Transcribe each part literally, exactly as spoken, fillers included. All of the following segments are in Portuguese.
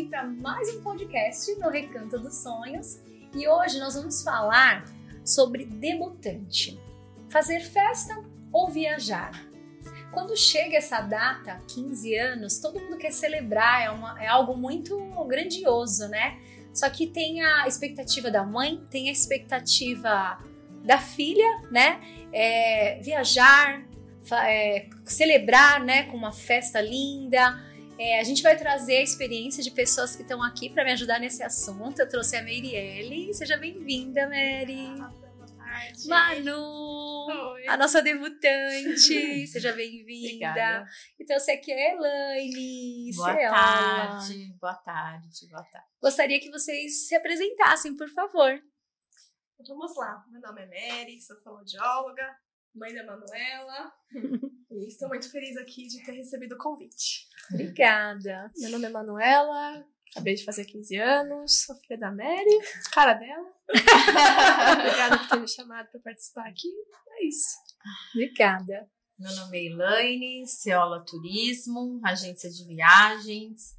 aqui para mais um podcast no Recanto dos Sonhos e hoje nós vamos falar sobre debutante, fazer festa ou viajar. Quando chega essa data, quinze anos, todo mundo quer celebrar, é, uma, é algo muito grandioso, né? Só que tem a expectativa da mãe, tem a expectativa da filha, né? É, viajar, é, celebrar, né? Com uma festa linda. É, a gente vai trazer a experiência de pessoas que estão aqui para me ajudar nesse assunto. Eu trouxe a Merielen. Seja bem-vinda, Meri. Ah, boa tarde. Manu, oi. A nossa debutante. Seja bem-vinda. E trouxe aqui a Elaine. Boa Ceola. tarde, boa tarde, boa tarde. Gostaria que vocês se apresentassem, por favor. Vamos lá. Meu nome é Meri, sou fonoaudióloga, mãe da Manuela. E estou muito feliz aqui de ter recebido o convite. Obrigada. Meu nome é Manuela, acabei de fazer quinze anos, sou filha da Meri, cara dela. Obrigada por ter me chamado para participar aqui. É isso. Obrigada. Meu nome é Elaine, Ceola Turismo, agência de viagens,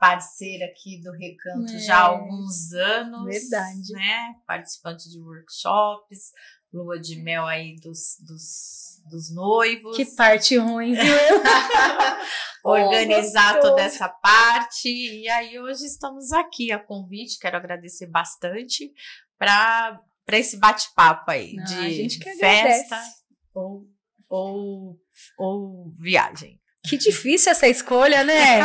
parceira aqui do Recanto é. já há alguns anos. Verdade. Né? Participante de workshops, lua de mel aí dos, dos, dos noivos. Que parte ruim, viu? Organizar oh, toda essa parte. E aí hoje estamos aqui a convite, quero agradecer bastante para esse bate-papo aí Não, de festa ou, ou, ou viagem. Que difícil essa escolha, né?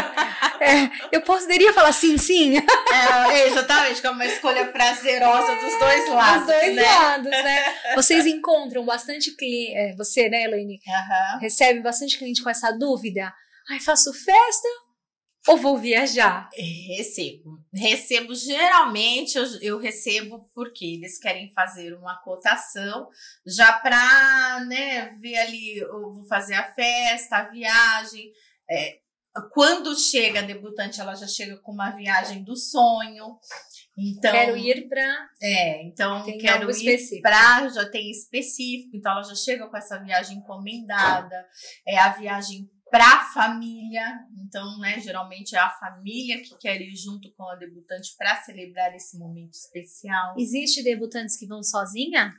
É, eu poderia falar sim, sim? É, exatamente, que é uma escolha prazerosa dos dois lados. Dos dois né? lados, né? Vocês encontram bastante cliente, você, né, Elaine? Uhum. Recebe bastante cliente com essa dúvida? Ai, faço festa ou vou viajar? Recebo. Recebo, geralmente eu, eu recebo porque eles querem fazer uma cotação já para, né, ver ali, eu vou fazer a festa, a viagem. É, quando chega a debutante, ela já chega com uma viagem do sonho. Então, quero ir para... É, então tem quero ir para... Já tem específico, então ela já chega com essa viagem encomendada. É a viagem para a família, então, né, geralmente é a família que quer ir junto com a debutante para celebrar esse momento especial. Existe debutantes que vão sozinha?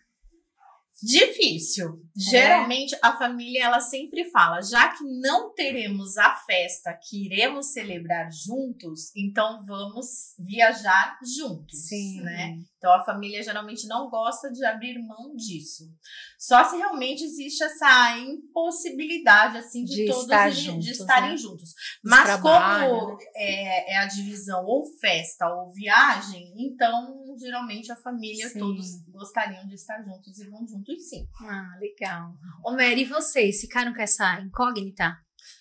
Difícil. É. Geralmente a família ela sempre fala, já que não teremos a festa que iremos celebrar juntos, então vamos viajar juntos, Sim. né? Então a família geralmente não gosta de abrir mão disso. Só se realmente existe essa impossibilidade assim de, de todos estar irem, juntos, de estarem né? juntos. Mas trabalho, como né? é, é a divisão ou festa ou viagem, então geralmente a família Sim. todos gostariam de estar juntos e vão juntos. Sim. Ah, legal. Ô, Meri, e vocês ficaram com essa incógnita?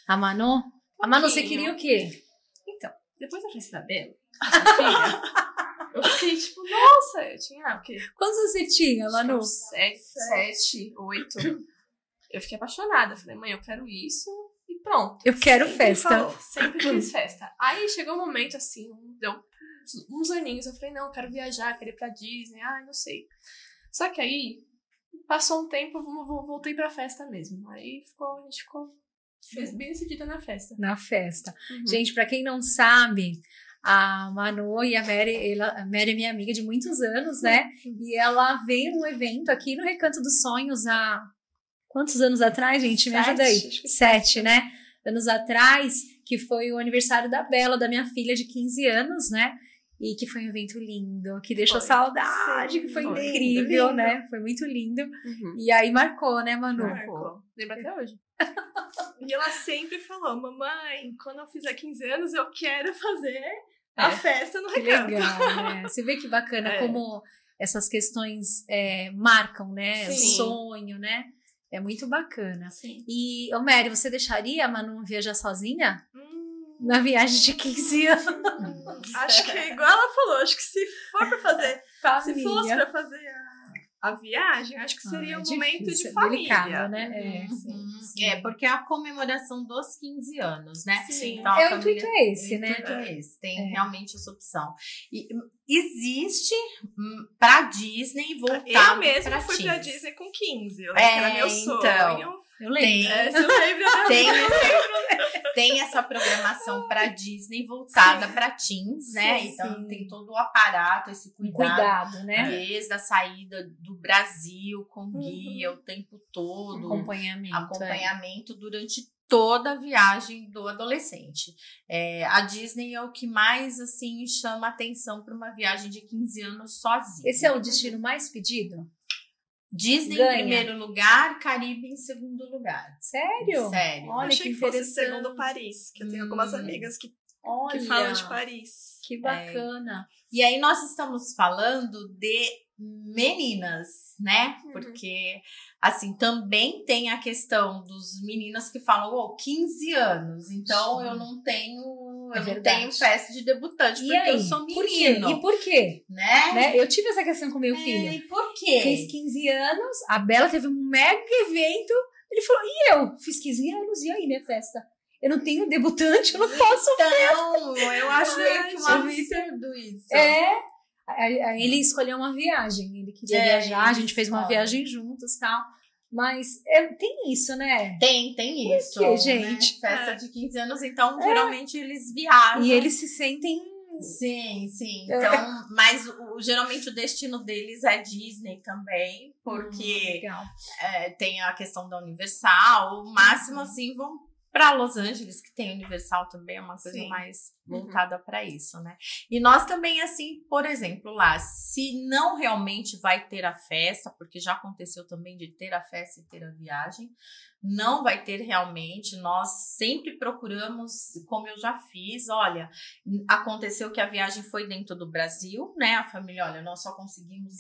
A Manu? A Manu, você queria o quê? Então, depois da festa da Bela, eu fiquei tipo, nossa, eu tinha o quê? Quantos você tinha, Manu? Sete, sete, oito. Eu fiquei apaixonada. Falei, mãe, eu quero isso e pronto. Eu quero sempre festa. Falou, sempre quis festa. Aí chegou um momento assim, deu uns aninhos. Eu falei, não, eu quero viajar, quero ir pra Disney. Ai, não sei. Só que aí... Passou um tempo, voltei pra festa mesmo. Aí ficou, a gente ficou bem decidida na festa. Na festa. Uhum. Gente, pra quem não sabe, a Manu e a Meri, ela, a Meri é minha amiga de muitos anos, né? Uhum. E ela veio num evento aqui no Recanto dos Sonhos há... Quantos anos atrás, gente? Me Sete. ajuda aí. Sete, né? Anos atrás, que foi o aniversário da Bela, da minha filha de quinze anos, né? E que foi um evento lindo, que deixou foi. saudade, Sim, que foi, foi incrível, lindo. né? Foi muito lindo. Uhum. E aí marcou, né, Manu? Marcou. Lembra até hoje. E ela sempre falou, mamãe, quando eu fizer quinze anos, eu quero fazer é. a festa no Recanto. Que legal, né? Você vê que bacana é. como essas questões é, marcam, né? Sim. O sonho, né? É muito bacana. Sim. E, ô, Meri, você deixaria a Manu viajar sozinha? Hum. Na viagem de quinze anos. Acho que é igual ela falou. Acho que se for pra fazer... Família. Se fosse pra fazer a a viagem, acho que seria ah, é um difícil, momento de família. Delicado, né? É, sim, sim. é, porque é a comemoração dos quinze anos, né? Sim. Então, é, o intuito é esse, né? O intuito é esse, tem é. realmente essa opção. E existe pra Disney voltar. Eu mesmo pra fui teens. pra Disney com quinze, eu lembro é, que era meu sonho. Então, eu lembro. Tem, é, eu lembro, tem, eu lembro. Tem essa programação pra Disney voltada sim. pra teens, né? Sim, então sim. tem todo o aparato, esse cuidado. Cuidado, né? Desde a saída do Brasil, com guia uhum. o tempo todo. Acompanhamento. Acompanhamento é. durante toda a viagem do adolescente. É, a Disney é o que mais, assim, chama atenção para uma viagem de quinze anos sozinha. Esse é o destino mais pedido? Disney Ganha. em primeiro lugar, Caribe em segundo lugar. Sério? Sério. Olha, eu achei que, que fosse segundo Paris, que eu tenho hum. algumas amigas que, que falam de Paris. Que bacana. É. E aí nós estamos falando de meninas, né? Uhum. Porque, assim, também tem a questão dos meninas que falam, oh, quinze anos, então Sim. eu não tenho, é eu não tenho festa de debutante, e porque aí? eu sou menino. Por e por quê? Né? né? Eu tive essa questão com meu é, filho. E por quê? Fez quinze anos, a Bela teve um mega evento, ele falou, e eu? Fiz quinze anos, e aí, né, festa? Eu não tenho debutante, eu não posso então, festa. Eu acho meio que um absurdo isso. É... Ele escolheu uma viagem, ele queria é, viajar, a gente fez uma viagem juntos e tal. Mas é, tem isso, né? Tem, tem isso. Por quê, gente? Né? Festa é. de quinze anos, então é. geralmente eles viajam. E eles se sentem... Sim, sim. Então, é. mas o, geralmente o destino deles é Disney também, porque hum, é, tem a questão da Universal, o máximo uhum. assim vão... Para Los Angeles, que tem Universal também, é uma coisa Sim. mais voltada uhum. para isso, né? E nós também, assim, por exemplo, lá, se não realmente vai ter a festa, porque já aconteceu também de ter a festa e ter a viagem, não vai ter realmente, nós sempre procuramos, como eu já fiz, olha, aconteceu que a viagem foi dentro do Brasil, né? A família, olha, nós só conseguimos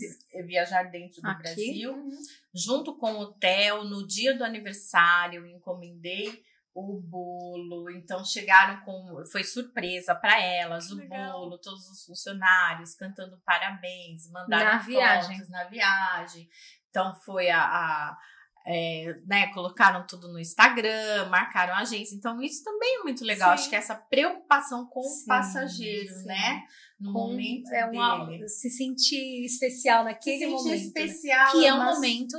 viajar dentro do Aqui. Brasil, uhum. junto com o hotel, no dia do aniversário, eu encomendei o bolo, então chegaram com, foi surpresa para elas, que o legal. bolo, todos os funcionários cantando parabéns, mandaram na fotos viagem. na viagem, então foi a, a é, né, colocaram tudo no Instagram, marcaram a agência, então isso também é muito legal, sim. acho que essa preocupação com sim, o passageiro, sim. né, no com, momento é uma, dele. Se sentir especial naquele se sentir momento, especial, né? que é um mas... momento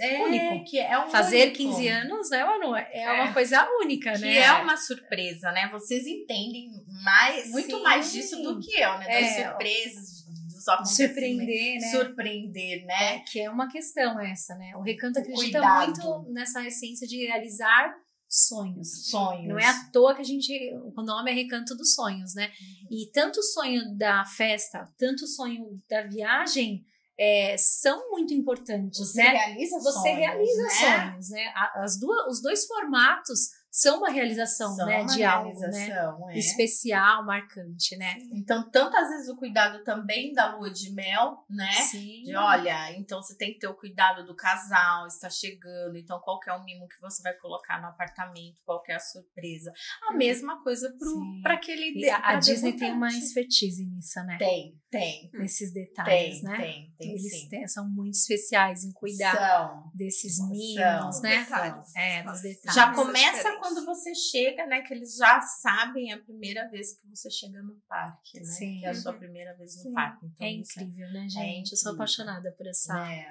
É, único, que é um fazer único. quinze anos, né, Manu? É, é uma coisa única, que né? Que é uma surpresa, né? Vocês entendem mais, muito Sim. mais disso do que eu, né? Das é. surpresas, dos acontecimentos. Surpreender, né? Surpreender, né? É, que é uma questão essa, né? O Recanto acredita Cuidado. muito nessa essência de realizar sonhos. Sonhos. Não é à toa que a gente... O nome é Recanto dos Sonhos, né? Uhum. E tanto o sonho da festa, tanto o sonho da viagem... É, são muito importantes, você né? Realiza você sonhos, realiza né? sonhos, né? As duas, os dois formatos são uma realização, são né? Uma de realização, algo né? é. especial, marcante, né? Sim. Então, tantas vezes o cuidado também da lua de mel, né? Sim. De, olha, então você tem que ter o cuidado do casal, está chegando, então qual que é o mimo que você vai colocar no apartamento, qual que é a surpresa. A Sim. mesma coisa para aquele... De, a Disney tem uma expertise nisso, né? Tem. Tem. Esses detalhes, tem, né? Tem, tem, Eles sim. Tem, são muito especiais em cuidar são, desses mimos, são, né? Detalhes, é, dos detalhes. Já começa quando você chega, né? Que eles já sabem a primeira vez que você chega no parque, né? Sim. Que é a sua primeira vez no sim. parque. Então, é incrível, né, gente? É incrível. Eu sou apaixonada por essa... É.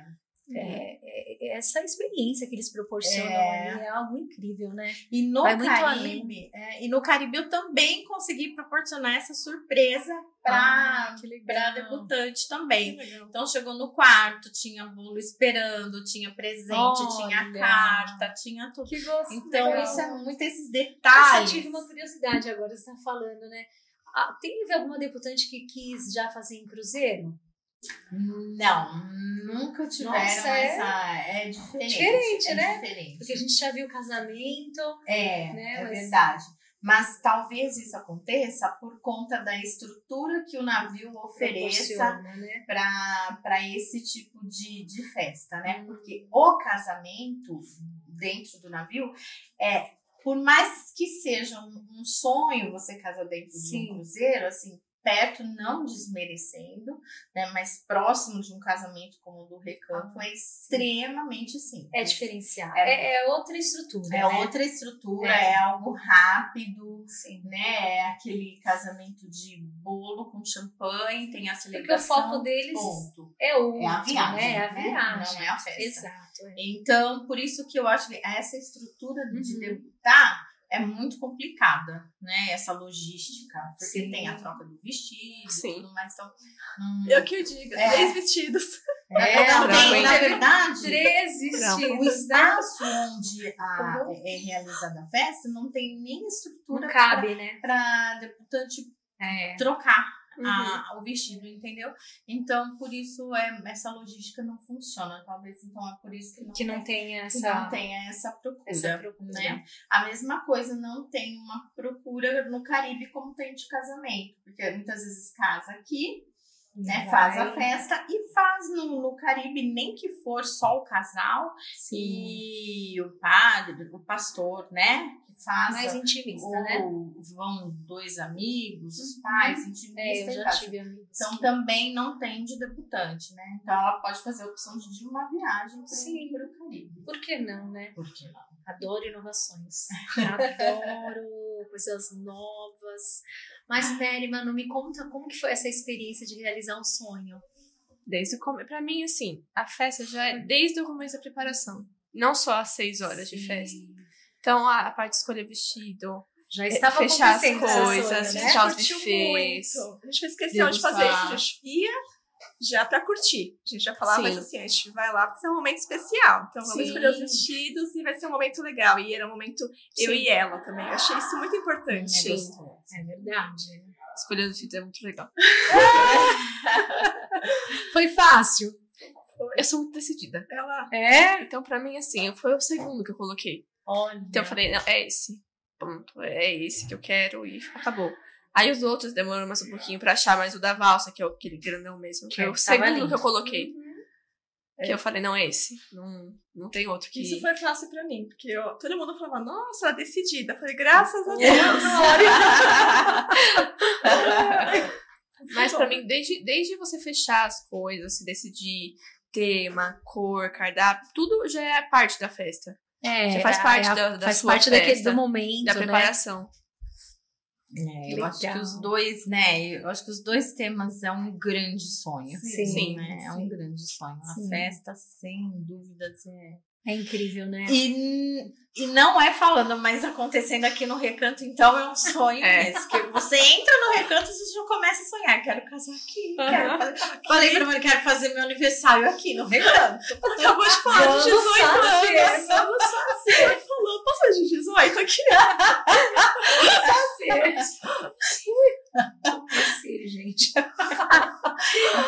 É, é, essa experiência que eles proporcionam é, é algo incrível, né? E no Vai Caribe, é, e no Caribe eu também consegui proporcionar essa surpresa para ah, debutante também. Então chegou no quarto, tinha bolo esperando, tinha presente, Olha. tinha carta, tinha tudo. Que gostoso. Então legal. isso é muito esses detalhes. Eu tive uma curiosidade agora, você está falando, né? Ah, teve alguma debutante que quis já fazer em cruzeiro? Não, nunca tiveram Nossa, essa. É, é diferente. Diferente, é né? Diferente. Porque a gente já viu casamento. É, né? é Mas... verdade. Mas talvez isso aconteça por conta da estrutura que o navio ofereça né? para esse tipo de, de festa, né? Porque o casamento dentro do navio é, por mais que seja um, um sonho você casar dentro Sim. de um cruzeiro, assim. perto, não desmerecendo, né, mas próximo de um casamento como o do Recanto, é extremamente simples. É diferencial. É, é outra estrutura. É, né? outra estrutura, é. é algo rápido, sim, né? É aquele casamento de bolo com champanhe, tem a celebração. Porque o foco deles ponto. é outro, é a viagem, né? É a viagem. Né? Não é a festa. Exato. É. Então, por isso que eu acho que essa estrutura uhum. de debutar é muito complicada, né? Essa logística. Porque sim. tem a troca do vestido e tudo mais. Então, hum, eu que eu digo, é. três vestidos. É, é não, tem, na verdade, três vestidos. Não, o espaço onde a, é realizada a festa não tem nem estrutura para a debutante é. trocar. Uhum. A, o vestido, entendeu? Então, por isso, é, essa logística não funciona, talvez, então, é por isso que não, que não tenha essa, não tenha essa procura, essa procura. Né? A mesma coisa, não tem uma procura no Caribe como tem de casamento, porque muitas vezes casa aqui, né, faz a festa e faz no, no Caribe, nem que for só o casal sim. e o padre, o pastor, né? Faça, mais intimista, ou né? vão dois amigos, os pais, uhum. intimistas. É, eu já tive amigos. Então sim. também não tem de debutante, né? Então ela pode fazer a opção de uma viagem para o Caribe. Por que não, né? Por que não? Adoro inovações. Adoro coisas novas. Mas, Meri, mano, me conta como que foi essa experiência de realizar um sonho. Desde o começo. Pra mim, assim, a festa já é desde o começo da preparação. Não só as seis horas sim. de festa. Então, a parte de escolher vestido, já estava fechar as coisas, né? Fechar os bufês. A gente fez questão de fazer isso, a gente ia já pra curtir. A gente já falava, mas assim, a gente vai lá porque é um momento especial. Então, vamos sim. escolher os vestidos e vai ser um momento legal. E era um momento sim. eu e ela também. Eu achei isso muito importante. Sim. É verdade. Escolher o vestido é muito legal. Foi fácil. Eu sou muito decidida. Ela... É? Então, pra mim, assim, foi o segundo que eu coloquei. Olha. Então eu falei, não, é esse, pronto, é esse que eu quero e acabou. Aí os outros demoram mais um pouquinho pra achar, mas o da valsa, que é aquele grandão mesmo, que, que é o segundo lindo. que eu coloquei. Uhum. Que é. eu falei, não, é esse, não, não tem outro que... Isso foi fácil pra mim, porque eu, todo mundo falava, nossa, decidida. Eu falei, graças a Deus. Mas pra mim, desde, desde você fechar as coisas, se decidir tema, cor, cardápio, tudo já é parte da festa. É, já faz parte a, da, da faz sua parte festa, daquele, do momento, da preparação. Né? É, eu acho que os dois, né? Eu acho que os dois temas é um grande sonho. Sim, sim, né? Sim. É um grande sonho. Sim. A festa, sem dúvidas, é. É incrível, né? E, e não é falando, mas acontecendo aqui no Recanto, então é um sonho é. mesmo. Que você entra no Recanto e você já começa a sonhar. Quero casar aqui, uhum. quero fazer aqui. Falei pra mim, quero fazer meu aniversário aqui no Recanto. Acabou de falar de dezoito anos. Vamos fazer. Ela falou, posso fazer de dezoito aqui? Vamos fazer. gente.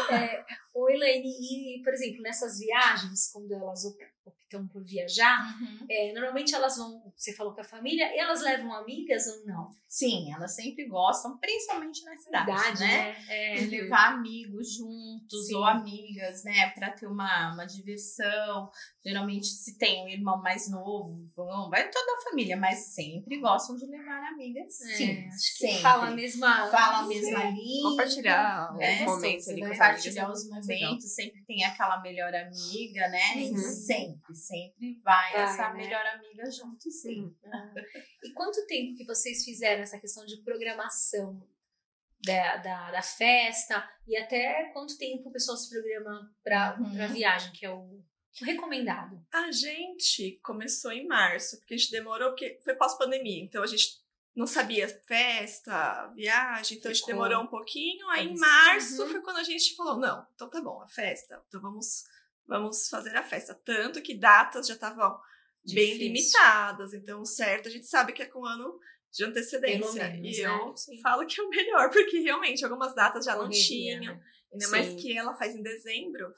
É, o Elaine, e, por exemplo, nessas viagens, quando elas optam por viajar, uhum. é, normalmente elas vão, você falou com a família, e elas levam amigas ou não? Sim, elas sempre gostam, principalmente na cidade, cidade né? né? É, levar amigos juntos sim. ou amigas, né? Pra ter uma, uma diversão. Geralmente, se tem um irmão mais novo, vão, vai toda a família, mas sempre gostam de levar amigas, sim. É, sempre. Fala a mesma, fala a mesma é. língua. Compartilhar né? os momentos. Sempre, ali, compartilhar os momentos. Legal. Sempre tem aquela melhor amiga, né? Uhum. Sempre, sempre vai, vai essa né? melhor amiga junto, sim. Ah. E quanto tempo que vocês fizeram essa questão de programação da, da, da festa? E até quanto tempo o pessoal se programa para uhum. a viagem, que é o recomendado? A gente começou em março, porque a gente demorou, porque foi pós-pandemia, então a gente... não sabia festa, viagem, então ficou. A gente demorou um pouquinho. Aí em março uhum. foi quando a gente falou, não, então tá bom, a festa, então vamos, vamos fazer a festa. Tanto que datas já estavam bem limitadas, então certo, a gente sabe que é com um ano de antecedência. Menos, e né? eu sim. falo que é o melhor, porque realmente algumas datas já não tinham, ainda sim. mais que ela faz em dezembro.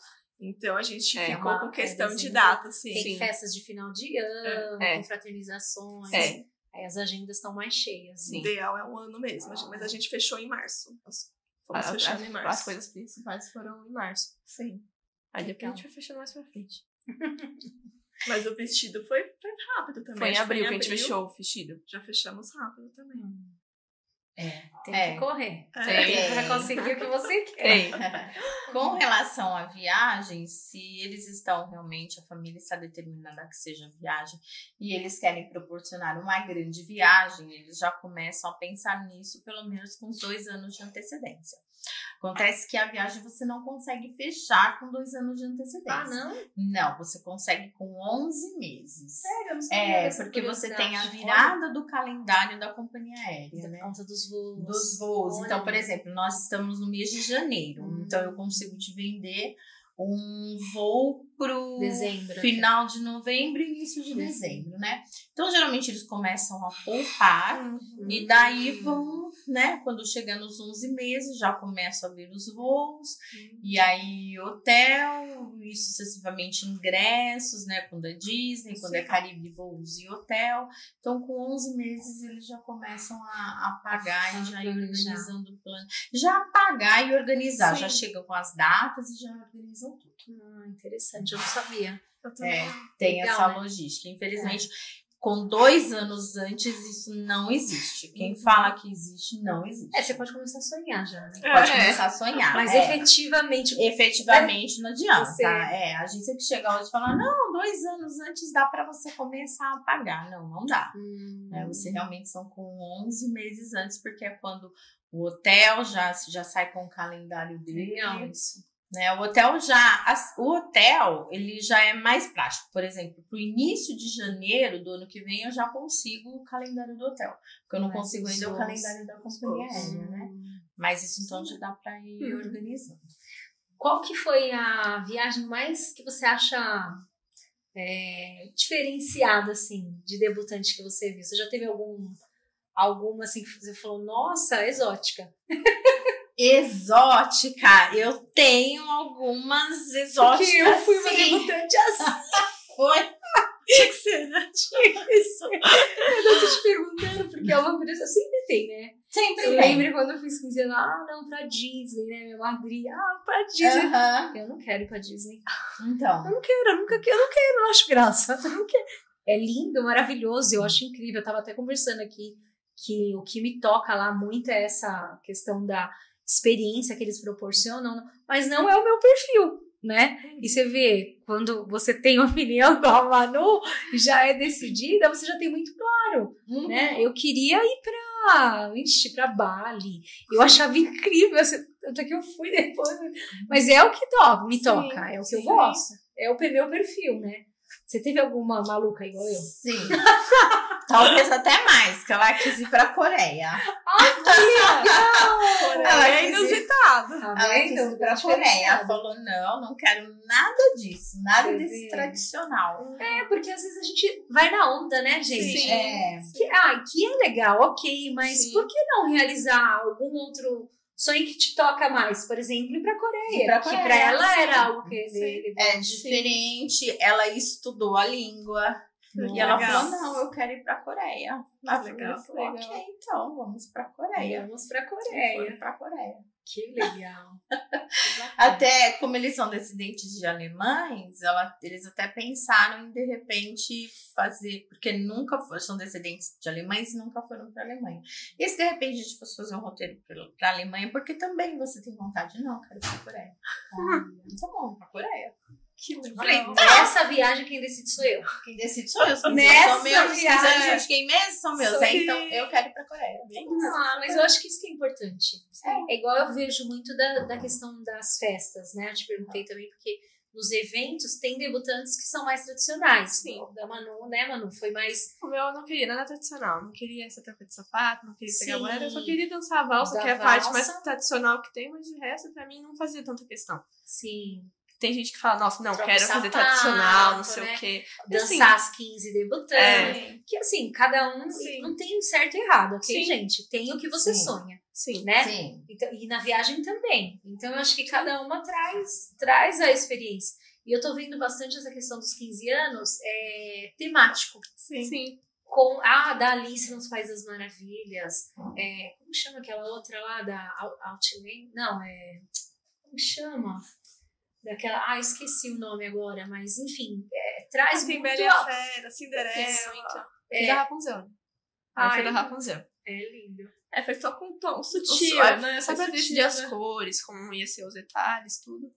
Então, a gente é, ficou uma, com questão é, de data, assim. Tem sim. festas de final de ano, é. confraternizações... É. Aí as agendas estão mais cheias. Sim. O ideal é um ano mesmo, ah. mas a gente fechou em março. Nós fomos a, fechando a, em março. As coisas principais foram em março. Sim. Aí depois a gente vai fechando mais pra frente. Mas o vestido foi, foi rápido também. Foi em abril, foi em abril que a gente fechou o vestido. Já fechamos rápido também. É. Tem é. que correr. Tem. Pra conseguir o que você quer. Tem. Com relação à viagem, se eles estão realmente, a família está determinada que seja viagem, e eles querem proporcionar uma grande viagem, eles já começam a pensar nisso, pelo menos com dois anos de antecedência. Acontece que a viagem você não consegue fechar com dois anos de antecedência. Ah, não? Não, você consegue com onze meses. Sério? Eu não sei. É, porque você tem a virada do calendário da companhia aérea, né? Por conta dos voos. Dos voos. Então, por exemplo, nós estamos no mês de janeiro. Hum. Então, eu consigo te vender um voo pro dezembro, final de novembro e início de dezembro, né? Então, geralmente, eles começam a poupar uhum. e daí vão, né? Quando chega nos onze meses, já começam a ver os voos uhum. e aí hotel e sucessivamente ingressos, né? Quando é Disney, quando Sim. é Caribe, voos e hotel. Então, com onze meses, eles já começam a, a pagar ah, e já ir organizando o plano. Já pagar e organizar. Sim. Já chegam com as datas e já organizam tudo. Ah, interessante, eu não sabia. Eu é, tem legal, essa né? logística. Infelizmente, é. com dois anos antes, isso não existe. Quem fala que existe, não existe. É, você pode começar a sonhar já, né? É. Pode começar a sonhar. Mas é. efetivamente... Efetivamente é. não adianta. Você... É, a gente sempre chega hoje e fala, não, dois anos antes dá pra você começar a pagar. Não, não dá. Hum. É, você realmente são com onze meses antes, porque é quando o hotel já, já sai com o calendário dele. Legal, isso. Né, o hotel já, o hotel ele já é mais prático. Por exemplo, para o início de janeiro do ano que vem eu já consigo o calendário do hotel, porque eu não Mas consigo ainda o calendário da companhia aérea, né? Mas isso então já dá para ir hum. organizando. Qual que foi a viagem mais que você acha é, diferenciada assim de debutante que você viu? Você já teve algum alguma assim que você falou, nossa, exótica? Exótica, eu tenho algumas exóticas. Porque eu fui uma debutante assim. Foi. Tinha que ser, né? Tinha que ser. Eu tô te perguntando, porque é uma coisa sempre tem, né? Sempre eu tem. Lembro quando eu fiz quinze anos, ah, não, pra Disney, né? Meu Adri, ah, pra Disney. Uh-huh. Eu não quero ir pra Disney. Então. Eu não quero, eu nunca quero, eu não quero, eu não acho graça. Eu não quero. É lindo, maravilhoso, eu acho incrível. Eu tava até conversando aqui que o que me toca lá muito é essa questão da experiência que eles proporcionam, mas não é o meu perfil, né? E você vê, quando você tem uma opinião igual a Manu, já é decidida, você já tem muito claro, uhum. né? Eu queria ir pra, ixi, pra Bali, eu achava incrível, até que eu fui depois, mas é o que toca, me sim, toca, é o que sim. eu gosto, é o meu perfil, né? Você teve alguma maluca igual eu? Sim. Talvez até mais, que ela quis ir pra Coreia. Ai, que legal! Ela é inusitado. Ela quis ir pra Coreia. Ela falou, não, não quero nada disso. Nada desse tradicional. É, porque às vezes a gente vai na onda, né, gente? Sim. É. Que, ah, que é legal, ok. Mas Sim. por que não realizar algum outro sonho que te toca mais, por exemplo, ir pra Coreia, pra Coreia que pra ela sim. era algo que ele... É diferente, sim. ela estudou a língua, muito e legal. Ela falou, não, eu quero ir pra Coreia. Ela falou, ok, então, vamos pra Coreia. Vamos pra Coreia. Vamos pra Coreia. Que legal. Até, como eles são descendentes de alemães, ela, eles até pensaram em, de repente, fazer... Porque nunca foram... São descendentes de alemães e nunca foram para a Alemanha. E se, de repente, a gente fosse fazer um roteiro para a Alemanha, porque também você tem vontade? Não, quero ir para a Coreia. Tá bom, para a Coreia. Que legal. Nessa viagem, quem decide sou eu. Quem decide sou eu. São meus, viagem. Os quem mesmo são meus. Sou é, então, eu quero ir pra Coreia. Ah, mas eu acho que isso que é importante. É, é igual eu vejo muito da, da questão das festas, né? Eu te perguntei também, porque nos eventos tem debutantes que são mais tradicionais. Sim. O da Manu, né, Manu? Foi mais... O meu eu não queria nada tradicional. Não queria essa troca de sapato, não queria pegar moeda. Eu só queria dançar a valsa, da que é a valsa. Parte mais tradicional que tem, mas de resto, pra mim, não fazia tanta questão. Sim. Tem gente que fala, nossa, não, troca quero sapato, fazer tradicional, não sei né? o quê. Dançar assim, as quinze debutantes. É. Que assim, cada um Sim. não tem um certo e errado, ok, Sim. gente? Tem o que você Sim. sonha, Sim. né? Sim. Então, e na viagem também. Então, eu acho que cada uma traz, traz a experiência. E eu tô vendo bastante essa questão dos quinze anos é, temático. Sim. Sim. Com a ah, da Alice nos Países Maravilhas. É, como chama aquela outra lá? Da Outland? Não, é... Como chama? Daquela, ah, esqueci o nome agora, mas enfim, é, traz assim, muito... Bela e a Fera, Cinderela, é, muito. É, da Rapunzel. Ah, é da Rapunzel. É lindo. É, foi só com um tom sutil, o, né? Só pra decidir as cores, como ia ser os detalhes, tudo.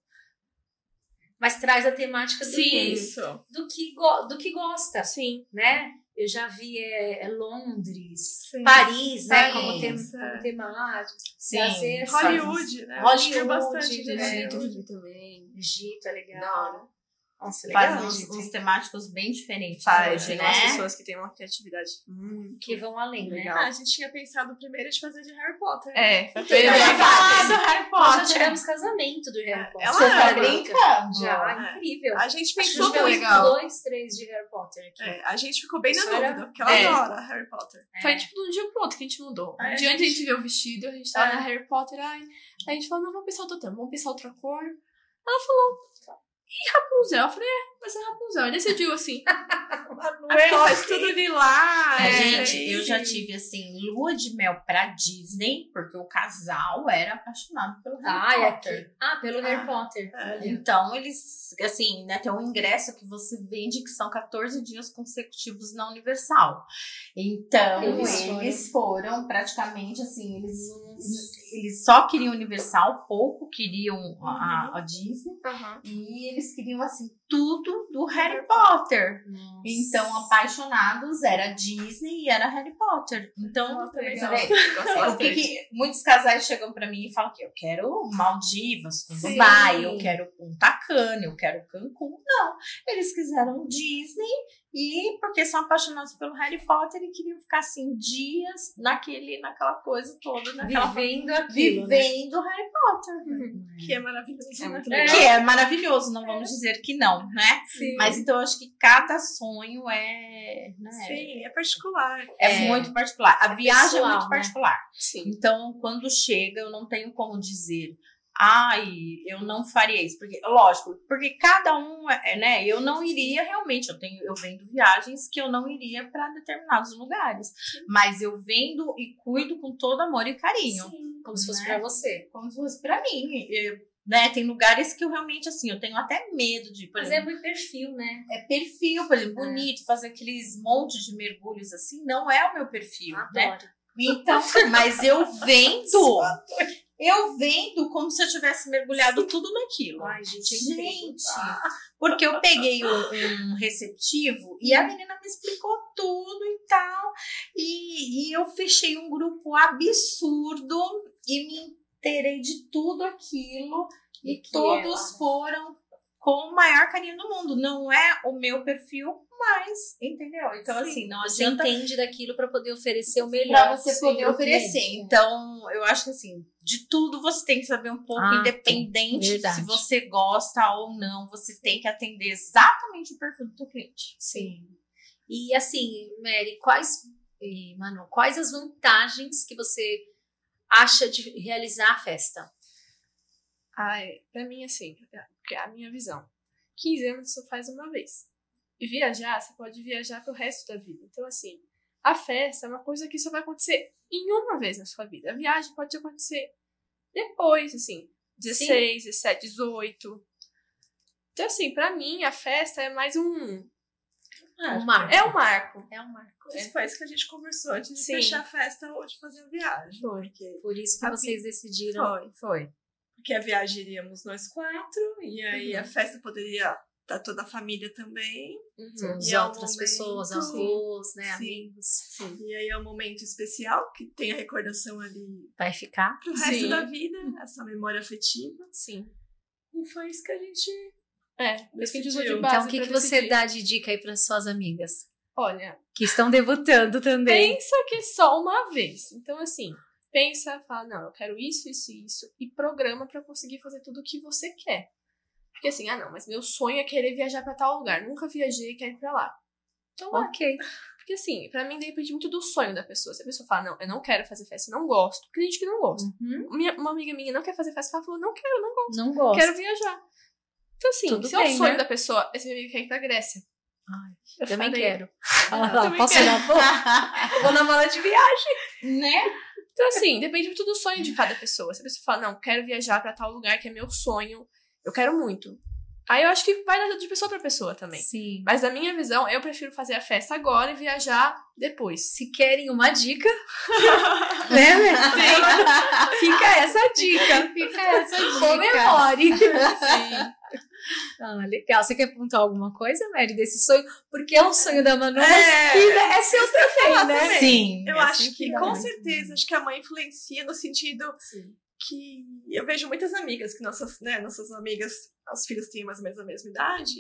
Mas traz a temática do, Sim, que, isso. do, que, go, do que gosta, Sim. né? Eu já vi é, é Londres, Sim. Paris, né? Como, tem, como temática. Sim. Sim. Hollywood, né? Hollywood, bastante, né? Egito também. Egito é legal. Não. Nossa, legal, faz uns, uns temáticos bem diferentes. Faz, né? Tem umas pessoas que têm uma criatividade muito... Que vão além, legal. Né? Ah, a gente tinha pensado primeiro de fazer de Harry Potter. É, né? Então, eu já falado do Harry Potter. Nós já tivemos casamento do Harry Potter. Ela já brinca. Já, é. Incrível. A gente pensou muito legal. dois, três de Harry Potter aqui. É, a gente ficou bem Isso na era... dúvida, porque ela é. adora Harry Potter. É. Foi tipo de um dia pro outro que a gente mudou. É, um dia a gente... a gente viu o vestido, a gente tava é. na Harry Potter, aí a gente falou, não, vamos pensar outro tempo, vamos pensar outra cor. Ela falou... E Rapunzel? Eu falei, é, vai ser Rapunzel. Ele decidiu, assim. Manuela, faz tudo de lá. É, é, gente, eu já tive, assim, lua de mel pra Disney, porque o casal era apaixonado pelo Harry ah, Potter. É que... Ah, pelo ah, Harry Potter. É. Então, eles, assim, né, tem um ingresso que você vende, que são quatorze dias consecutivos na Universal. Então, eles, eles foram praticamente, assim, eles... Eles só queriam Universal, pouco queriam uhum. a, a Disney. Uhum. E eles queriam, assim, tudo do Harry Potter. Nossa. Então, apaixonados, era Disney e era Harry Potter. Então, oh, que que, muitos casais chegam pra mim e falam que eu quero Maldivas com Dubai, Sim. eu quero Punta Cana, eu quero Cancún. Não, eles quiseram Disney e porque são apaixonados pelo Harry Potter e queriam ficar, assim, dias naquele, naquela coisa toda, naquela vivendo Aquilo, vivendo né? Harry Potter. Uhum. Que é maravilhoso. É muito legal. Que é maravilhoso, não vamos é. dizer que não, né? Sim. Mas então eu acho que cada sonho é... Né? Sim, é particular. É, é muito particular. A é viagem pessoal, é muito particular. Né? Sim. Então, quando chega, eu não tenho como dizer... Ai, eu não faria isso. Porque, lógico, porque cada um, né? Eu não iria realmente. Eu, tenho, eu vendo viagens que eu não iria para determinados lugares. Sim. Mas eu vendo e cuido com todo amor e carinho. Sim, como se fosse né? para você. Como se fosse para mim. Eu, né, tem lugares que eu realmente, assim, eu tenho até medo de... Por Mas exemplo, é muito perfil, né? É perfil, por exemplo, é. bonito, fazer aqueles montes de mergulhos assim. Não é o meu perfil, Adoro. né? Então, mas eu vendo... Eu vendo como se eu tivesse mergulhado Sim. tudo naquilo. Ai, gente, gente ah. porque eu peguei um, um receptivo e a menina me explicou tudo e tal. E, e eu fechei um grupo absurdo e me inteirei de tudo aquilo. E, e todos ela... foram com o maior carinho do mundo. Não é o meu perfil. Mas, entendeu? Então, Sim, assim, não você adianta... Você entende daquilo para poder oferecer o melhor. Para você poder oferecer. Cliente. Então, eu acho que, assim, de tudo você tem que saber um pouco, ah, independente se você gosta ou não. Você tem que atender exatamente o perfil do seu cliente. Sim. E, assim, Meri, quais, e, Manu, quais as vantagens que você acha de realizar a festa? Ai, para mim, assim, é a minha visão. quinze anos só faz uma vez. E viajar, você pode viajar pro resto da vida. Então, assim, a festa é uma coisa que só vai acontecer em uma vez na sua vida. A viagem pode acontecer depois, assim, dezesseis, Sim. dezessete, dezoito. Então, assim, pra mim, a festa é mais um... Ah, um marco. É um marco. É um marco. Isso é. foi isso que a gente conversou antes de Sim. fechar a festa ou de fazer a viagem. Foi. Por isso que vocês vi... decidiram. Foi. Foi. Porque a viagem iríamos nós quatro, e aí uhum. a festa poderia... Tá toda a família também. Uhum. E outras pessoas, avós, né, amigos. Sim. E aí é um momento especial que tem a recordação ali. Vai ficar. Pro resto Sim. da vida, essa memória afetiva. Sim. E foi isso que a gente... É, decidiu. De base então, o que, que você dá de dica aí para suas amigas? Olha... Que estão debutando também. Pensa que só uma vez. Então, assim, pensa, fala, não, eu quero isso, isso e isso. E programa para conseguir fazer tudo o que você quer. Porque assim, ah não, mas meu sonho é querer viajar pra tal lugar. Nunca viajei e quero ir pra lá. Então, ok. Ah, porque assim, pra mim depende muito do sonho da pessoa. Se a pessoa fala, não, eu não quero fazer festa, não gosto. Tem gente que não gosta. Uhum. Minha, uma amiga minha não quer fazer festa, ela falou, não quero, não gosto. Não gosto. Quero viajar. Então assim, Tudo se bem, é o sonho né? da pessoa, essa minha amiga quer ir pra Grécia. Ai, eu também falei, quero. Ah, eu também posso quero. Olhar? Vou, vou na mala de viagem. Né? Então assim, depende muito do sonho de cada pessoa. Se a pessoa fala, não, quero viajar pra tal lugar que é meu sonho. Eu quero muito. Aí eu acho que vai de pessoa pra pessoa também. Sim. Mas na minha visão, eu prefiro fazer a festa agora e viajar depois. Se querem uma dica, né, né? Sim. Fica essa dica. Fica essa dica. Comemore. Sim. Ah, legal. Você quer apontar alguma coisa, Mary, desse sonho? Porque é um sonho da Manu, mas é, é seu também, né? Também. Sim. Eu é acho que, com certeza, acho que a mãe influencia no sentido... Sim. Que eu vejo muitas amigas, que nossas, né, nossas amigas, os filhos têm mais ou menos a mesma idade,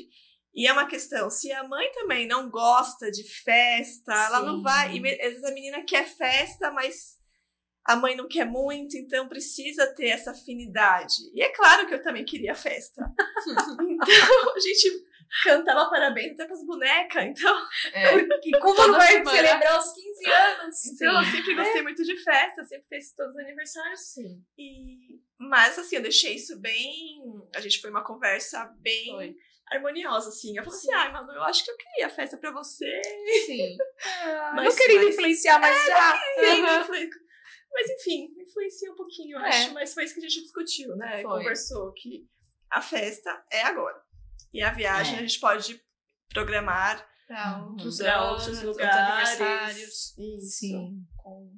e é uma questão, se a mãe também não gosta de festa, Sim. ela não vai, e às vezes a menina quer festa, mas a mãe não quer muito, então precisa ter essa afinidade. E é claro que eu também queria festa. Então, a gente... Cantava parabéns até pras bonecas, então... É. E como não vai celebrar os quinze anos? Sim. Então, eu sempre gostei é. muito de festa, sempre fiz todos os aniversários. Sim. E, mas, assim, eu deixei isso bem... A gente foi uma conversa bem foi. harmoniosa, assim. Eu falei Sim. assim, ai, ah, Manu, eu acho que eu queria festa pra você. Sim. Ah, mas, não queria mas... influenciar, mas é, já... Uhum. Mas, enfim, influencia um pouquinho, eu é. acho. Mas foi isso que a gente discutiu, né? Foi. Conversou que a festa é agora. E a viagem é. a gente pode programar para outros, outros lugares. Outros Isso. Sim. Com,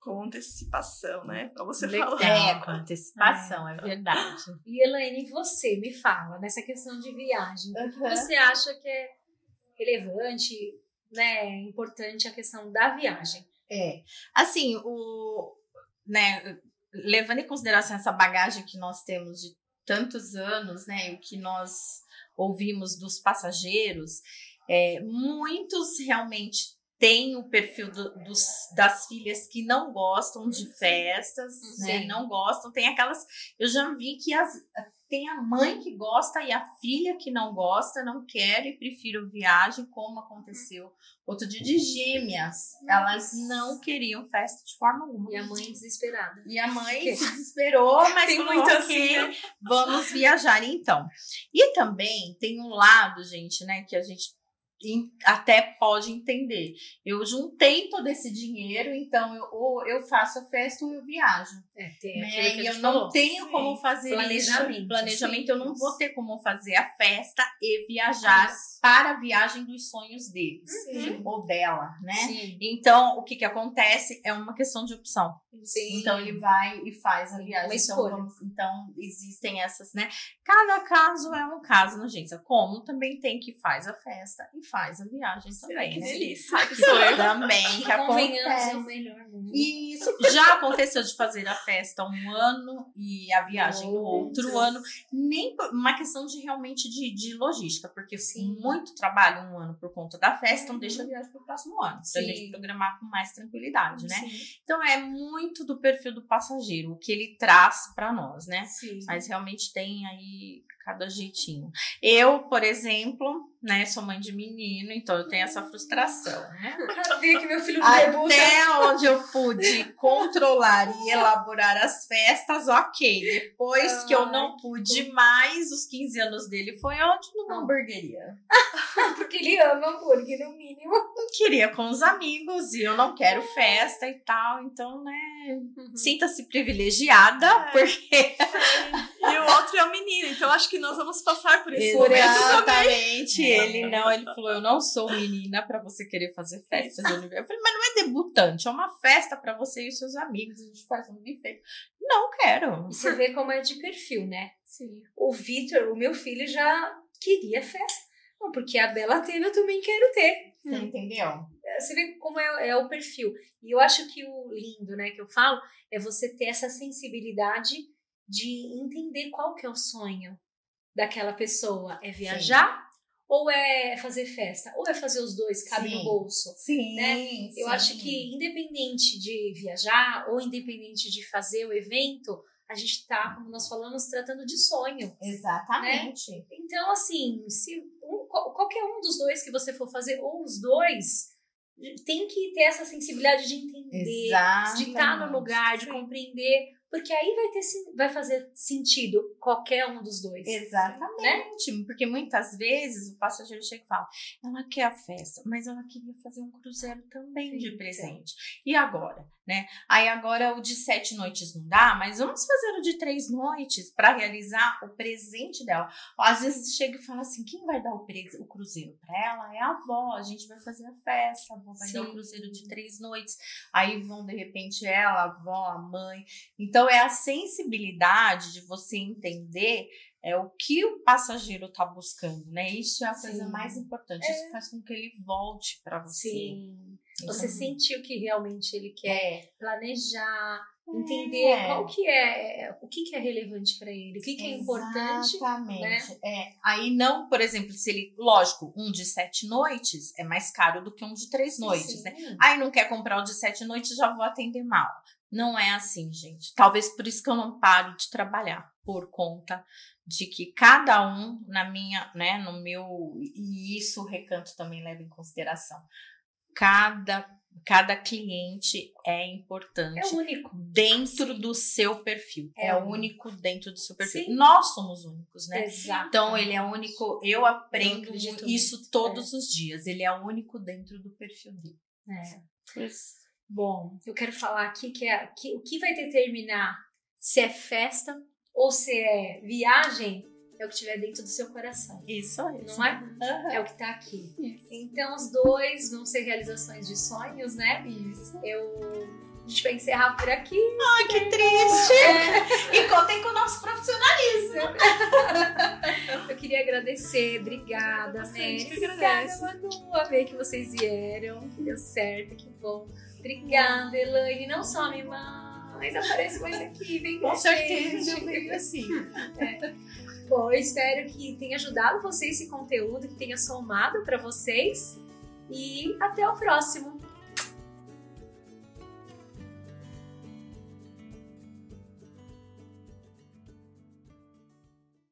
com antecipação, né? Como você Legal. falou. É, com antecipação, é, é verdade. E Elaine, você me fala nessa questão de viagem. O que uhum. você acha que é relevante, né? Importante a questão da viagem? É. Assim, o, né, levando em consideração essa bagagem que nós temos de tantos anos, né? O que nós ouvimos dos passageiros, é, muitos realmente têm o perfil do, dos, das filhas que não gostam de festas, né? Não gostam, tem aquelas, eu já vi que as, tem a mãe que gosta e a filha que não gosta, não quer e prefiro viagem, como aconteceu outro dia de gêmeas, elas não queriam festa de forma alguma. E a mãe desesperada. E a mãe que? se desesperou, mas tem falou, muito okay, assim. Vamos viajar então. E também tem um lado, gente, né, que a gente até pode entender. Eu juntei todo esse dinheiro, então eu, ou eu faço a festa ou eu viajo. É, tem né? E eu não falou. tenho Sim. como fazer planejamento. Isso. Planejamento Sim. eu não vou ter como fazer a festa e viajar Sim. para a viagem dos sonhos deles Sim. ou dela, né? Sim. Então, o que que acontece é uma questão de opção. Sim. Então, ele vai e faz a viagem. Então, vamos, então, existem essas, né? Cada caso é um caso, não, gente? Como também tem que faz a festa e faz a viagem também, que né? delícia. Que foi também que acontece. O melhor, né? Isso. Já aconteceu de fazer a festa um ano e a viagem no outro ano. Nem uma questão de realmente de, de logística, porque assim, muito trabalho um ano por conta da festa, então deixa a viagem para o próximo ano. Então, a gente programar com mais tranquilidade, né? Sim. Então, é muito do perfil do passageiro, o que ele traz para nós, né? Sim. Mas realmente tem aí cada jeitinho. Eu, por exemplo, né, sou mãe de menino, então eu tenho essa frustração, né? Cadê que meu filho debuta? Até onde eu pude controlar e elaborar as festas, ok. Depois ah, que eu não pude que... mais, os quinze anos dele foi onde? Numa hamburgueria. Porque ele ama hambúrguer, no mínimo. Eu queria com os amigos e eu não quero festa e tal, então, né, uhum. sinta-se privilegiada, é. porque... E o outro é o menino, então acho que nós vamos passar por isso. Exatamente. Ele não, ele falou, eu não sou menina pra você querer fazer festa de aniversário. Eu falei, mas não é debutante, é uma festa pra você e os seus amigos, a gente faz um buffet. Não quero. E você vê como é de perfil, né? Sim. O Victor, o meu filho, já queria festa. Não, porque a Bela teve, eu também quero ter. Você hum. entendeu? Você vê como é, é o perfil. E eu acho que o lindo, né, que eu falo, é você ter essa sensibilidade de entender qual que é o sonho daquela pessoa. É viajar? Sim. Ou é fazer festa, ou é fazer os dois, cabe sim, no bolso, sim, né? Eu sim. acho que independente de viajar, ou independente de fazer o evento, a gente tá, como nós falamos, tratando de sonho. Exatamente. Né? Então, assim, se um, qualquer um dos dois que você for fazer, ou os dois, tem que ter essa sensibilidade de entender, Exatamente. de estar no lugar, de sim. compreender Porque aí vai, ter, vai fazer sentido qualquer um dos dois. Exatamente. Né? Porque muitas vezes o passageiro chega e fala, ela quer a festa, mas ela queria fazer um cruzeiro também. Sim, de presente. Sim. E agora? Né? Aí agora o de sete noites não dá, mas vamos fazer o de três noites para realizar o presente dela. Às vezes chega e fala assim, quem vai dar o, pre o cruzeiro para ela? É a avó, a gente vai fazer a festa, a avó vai, sim, dar o cruzeiro de três noites. Aí vão, de repente, ela, a avó, a mãe. Então, Então, é a sensibilidade de você entender é, o que o passageiro está buscando, né? Isso é a, sim, coisa mais importante. É. Isso faz com que ele volte para você. Sim. Então, você sentiu que realmente ele quer é. planejar, é. entender qual que é, o que, que é relevante para ele, o que, que é importante. Exatamente. Né? É. Aí não, por exemplo, se ele, lógico, um de sete noites é mais caro do que um de três noites, sim, né? Aí não quer comprar o de sete noites, já vou atender mal. Não é assim, gente. Talvez por isso que eu não paro de trabalhar, por conta de que cada um, na minha, né, no meu, e isso o Recanto também leva em consideração. Cada, cada cliente é importante. É único. Dentro, sim, do seu perfil. É, é único dentro do seu perfil. Sim. Nós somos únicos, né? Exato. Então, ele é único. Eu aprendo eu isso muito. todos é. os dias. Ele é único dentro do perfil dele. É. Por isso. Bom, eu quero falar aqui que, é, que o que vai determinar se é festa ou se é viagem é o que tiver dentro do seu coração. Isso, isso. Não é? Uhum. É o que está aqui. Isso. Então, os dois vão ser realizações de sonhos, né? Isso. Eu... A gente vai encerrar por aqui. Ai, que triste! É. E contem com o nosso profissionalismo. Eu queria agradecer, obrigada, Messi. Obrigada, Manu. Amei que vocês vieram, que deu certo, que bom. Obrigada, Elaine. Não só me mas aparece mais aqui, vem com, com certeza, eu venho assim. É. Bom, eu espero que tenha ajudado vocês esse conteúdo, que tenha somado para vocês. E até o próximo.